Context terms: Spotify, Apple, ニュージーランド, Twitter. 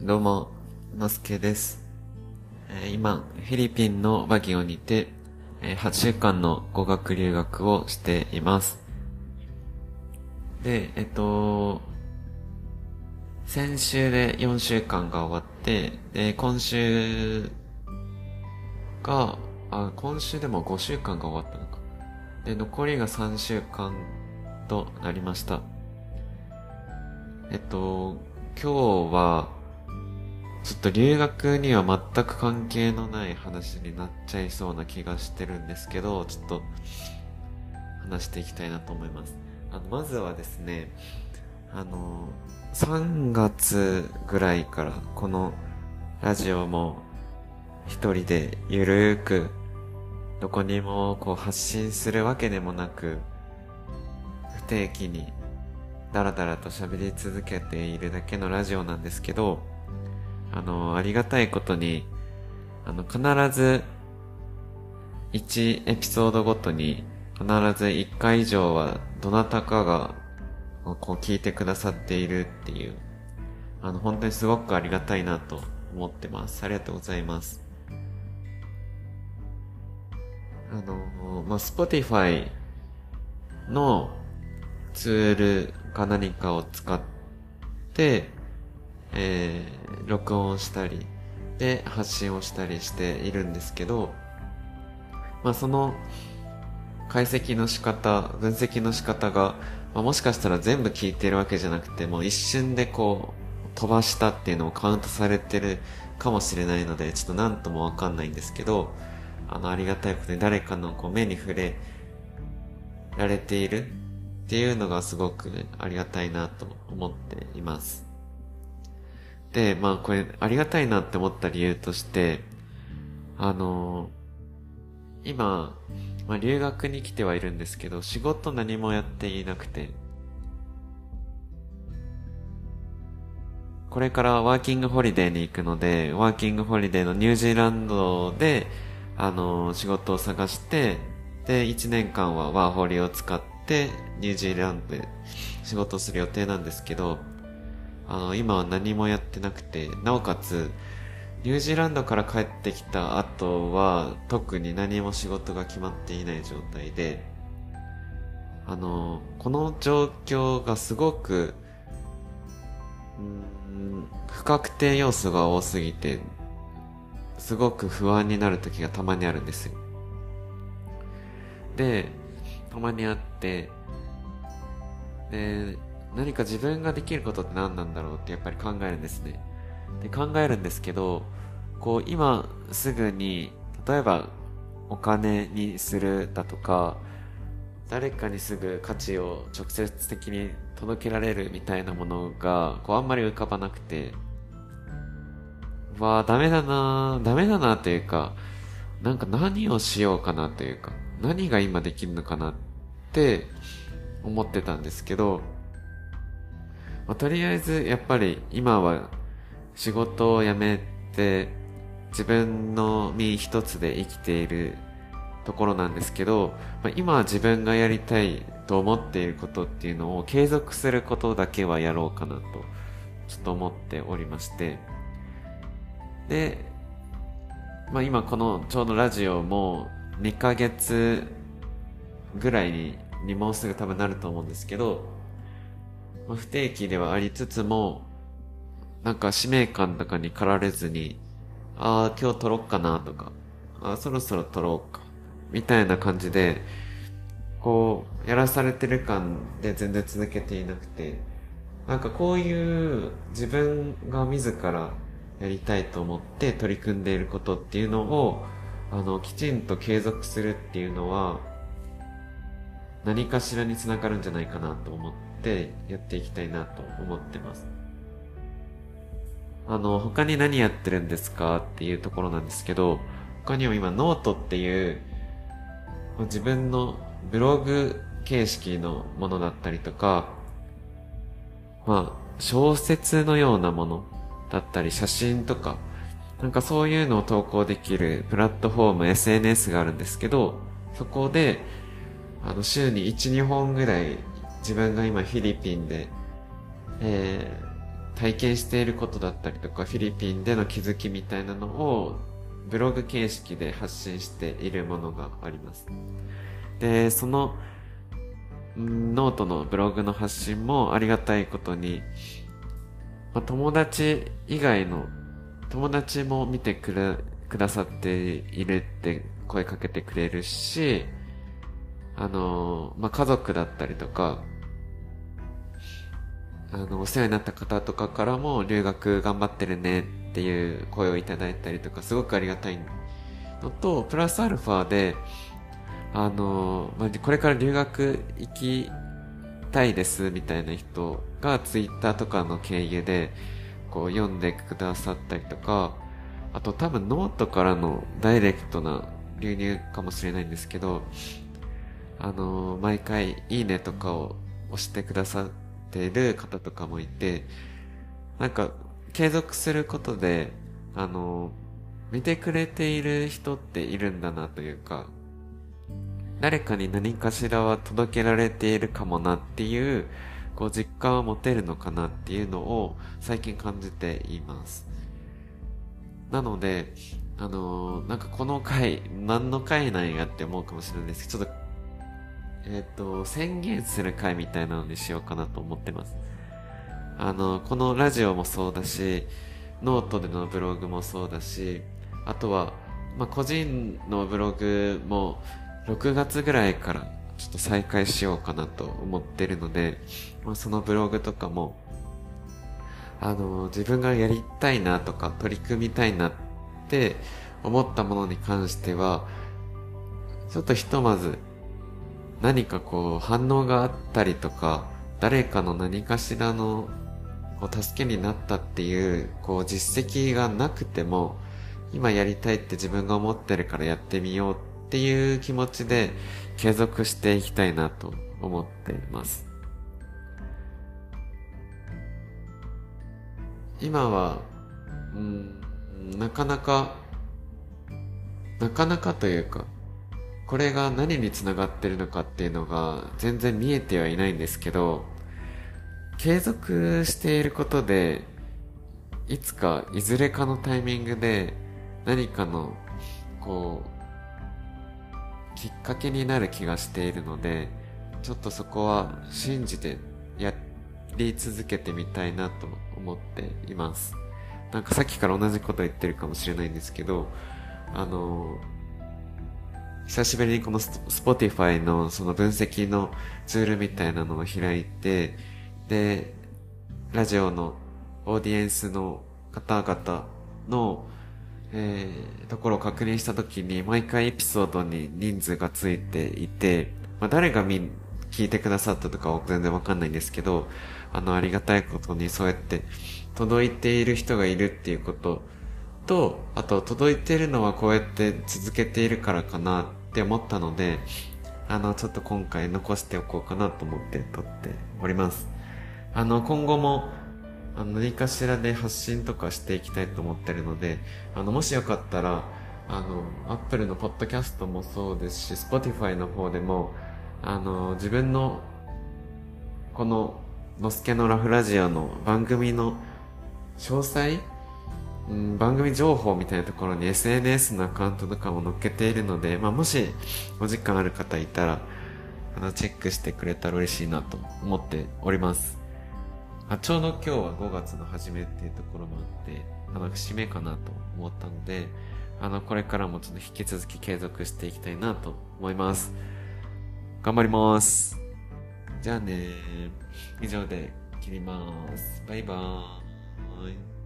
どうも、のすけです。今、フィリピンのバギオにて、8週間の語学留学をしています。で、先週で4週間が終わって、で、今週でも5週間が終わったのか。で、残りが3週間となりました。今日は、ちょっと留学には全く関係のない話になっちゃいそうな気がしてるんですけど、ちょっと話していきたいなと思います。まずはですね、3月ぐらいからこのラジオも一人でゆるーくどこにもこう発信するわけでもなく、不定期にダラダラと喋り続けているだけのラジオなんですけど、ありがたいことに、必ず、1エピソードごとに、必ず1回以上は、どなたかが、こう聞いてくださっているっていう、本当にすごくありがたいなと思ってます。ありがとうございます。Spotify のツールか何かを使って、録音したりで発信をしたりしているんですけど、その解析の仕方、分析の仕方が、もしかしたら全部聞いてるわけじゃなくて、もう一瞬でこう飛ばしたっていうのをカウントされてるかもしれないので、ちょっとなんともわかんないんですけど、ありがたいことに誰かのこう目に触れられているっていうのがすごくありがたいなと思っています。で、これ、ありがたいなって思った理由として、今、留学に来てはいるんですけど、仕事何もやっていなくて、これからワーキングホリデーに行くので、ワーキングホリデーのニュージーランドで、仕事を探して、で、1年間はワーホリを使って、ニュージーランドで仕事をする予定なんですけど、今は何もやってなくて、なおかつ、ニュージーランドから帰ってきた後は、特に何も仕事が決まっていない状態で、この状況がすごく、不確定要素が多すぎて、すごく不安になる時がたまにあるんですよ。で、たまにあって、で、何か自分ができることって何なんだろうってやっぱり考えるんですね。で、考えるんですけど、こう今すぐに、例えばお金にするだとか、誰かにすぐ価値を直接的に届けられるみたいなものが、こうあんまり浮かばなくて、ダメだなというか、なんか何をしようかなというか、何が今できるのかなって思ってたんですけど、とりあえずやっぱり今は仕事を辞めて自分の身一つで生きているところなんですけど、今は自分がやりたいと思っていることっていうのを継続することだけはやろうかなとちょっと思っておりまして、で、今このちょうどラジオも2ヶ月ぐらいにもうすぐ多分なると思うんですけど、不定期ではありつつも、なんか使命感とかに駆られずに、今日撮ろうかなとか、そろそろ撮ろうか、みたいな感じで、こう、やらされてる感で全然続けていなくて、なんかこういう自分が自らやりたいと思って取り組んでいることっていうのを、きちんと継続するっていうのは、何かしらにつながるんじゃないかなと思って、でやっていきたいなと思ってます。他に何やってるんですかっていうところなんですけど、他にも今ノートっていう自分のブログ形式のものだったりとか、小説のようなものだったり、写真とか、なんかそういうのを投稿できるプラットフォーム SNS があるんですけど、そこで週に1、2本ぐらい自分が今フィリピンで、体験していることだったりとか、フィリピンでの気づきみたいなのをブログ形式で発信しているものがあります。で、そのノートのブログの発信もありがたいことに、友達以外の友達も見てくださっているって声かけてくれるし、家族だったりとか、お世話になった方とかからも留学頑張ってるねっていう声をいただいたりとか、すごくありがたいのと、プラスアルファで、これから留学行きたいですみたいな人がツイッターとかの経由でこう読んでくださったりとか、あと多分ノートからのダイレクトな流入かもしれないんですけど、毎回いいねとかを押してくださっている方とかもいて、なんか継続することで、見てくれている人っているんだなというか、誰かに何かしらは届けられているかもなっていう、こう実感を持てるのかなっていうのを最近感じています。なので、この回、何の回なんやって思うかもしれないですけど、ちょっと、宣言する回みたいなのにしようかなと思ってます。このラジオもそうだし、ノートでのブログもそうだし、あとは、個人のブログも、6月ぐらいからちょっと再開しようかなと思ってるので、そのブログとかも、自分がやりたいなとか取り組みたいなって思ったものに関しては、ちょっとひとまず何か反応があったりとか、誰かの何かしらの助けになったっていう、実績がなくても、今やりたいって自分が思ってるからやってみようっていう気持ちで継続していきたいなと思っています。今は、なかなかというか、これが何につながってるのかっていうのが全然見えてはいないんですけど、継続していることで、いつかいずれかのタイミングで何かのきっかけになる気がしているので、ちょっとそこは信じてやり続けてみたいなと思っています。なんかさっきから同じこと言ってるかもしれないんですけど、久しぶりにこの Spotify のその分析のツールみたいなのを開いて、で、ラジオのオーディエンスの方々のところを確認したときに、毎回エピソードに人数がついていて、誰が聞いてくださったとかは全然わかんないんですけど、ありがたいことにそうやって届いている人がいるっていうことと、あと届いているのはこうやって続けているからかなって思ったので、ちょっと今回残しておこうかなと思って撮っております。今後も何かしらで発信とかしていきたいと思ってるので、もしよかったら、Apple のポッドキャストもそうですし、Spotify の方でも、自分の、この、のすけのラフラジオの番組の詳細、番組情報みたいなところに SNS のアカウントとかも載っけているので、もしお時間ある方いたら、チェックしてくれたら嬉しいなと思っております。ちょうど今日は5月の初めっていうところもあって、節目かなと思ったので、これからもちょっと引き続き継続していきたいなと思います。頑張ります。じゃあね、以上で切ります。バイバーイ。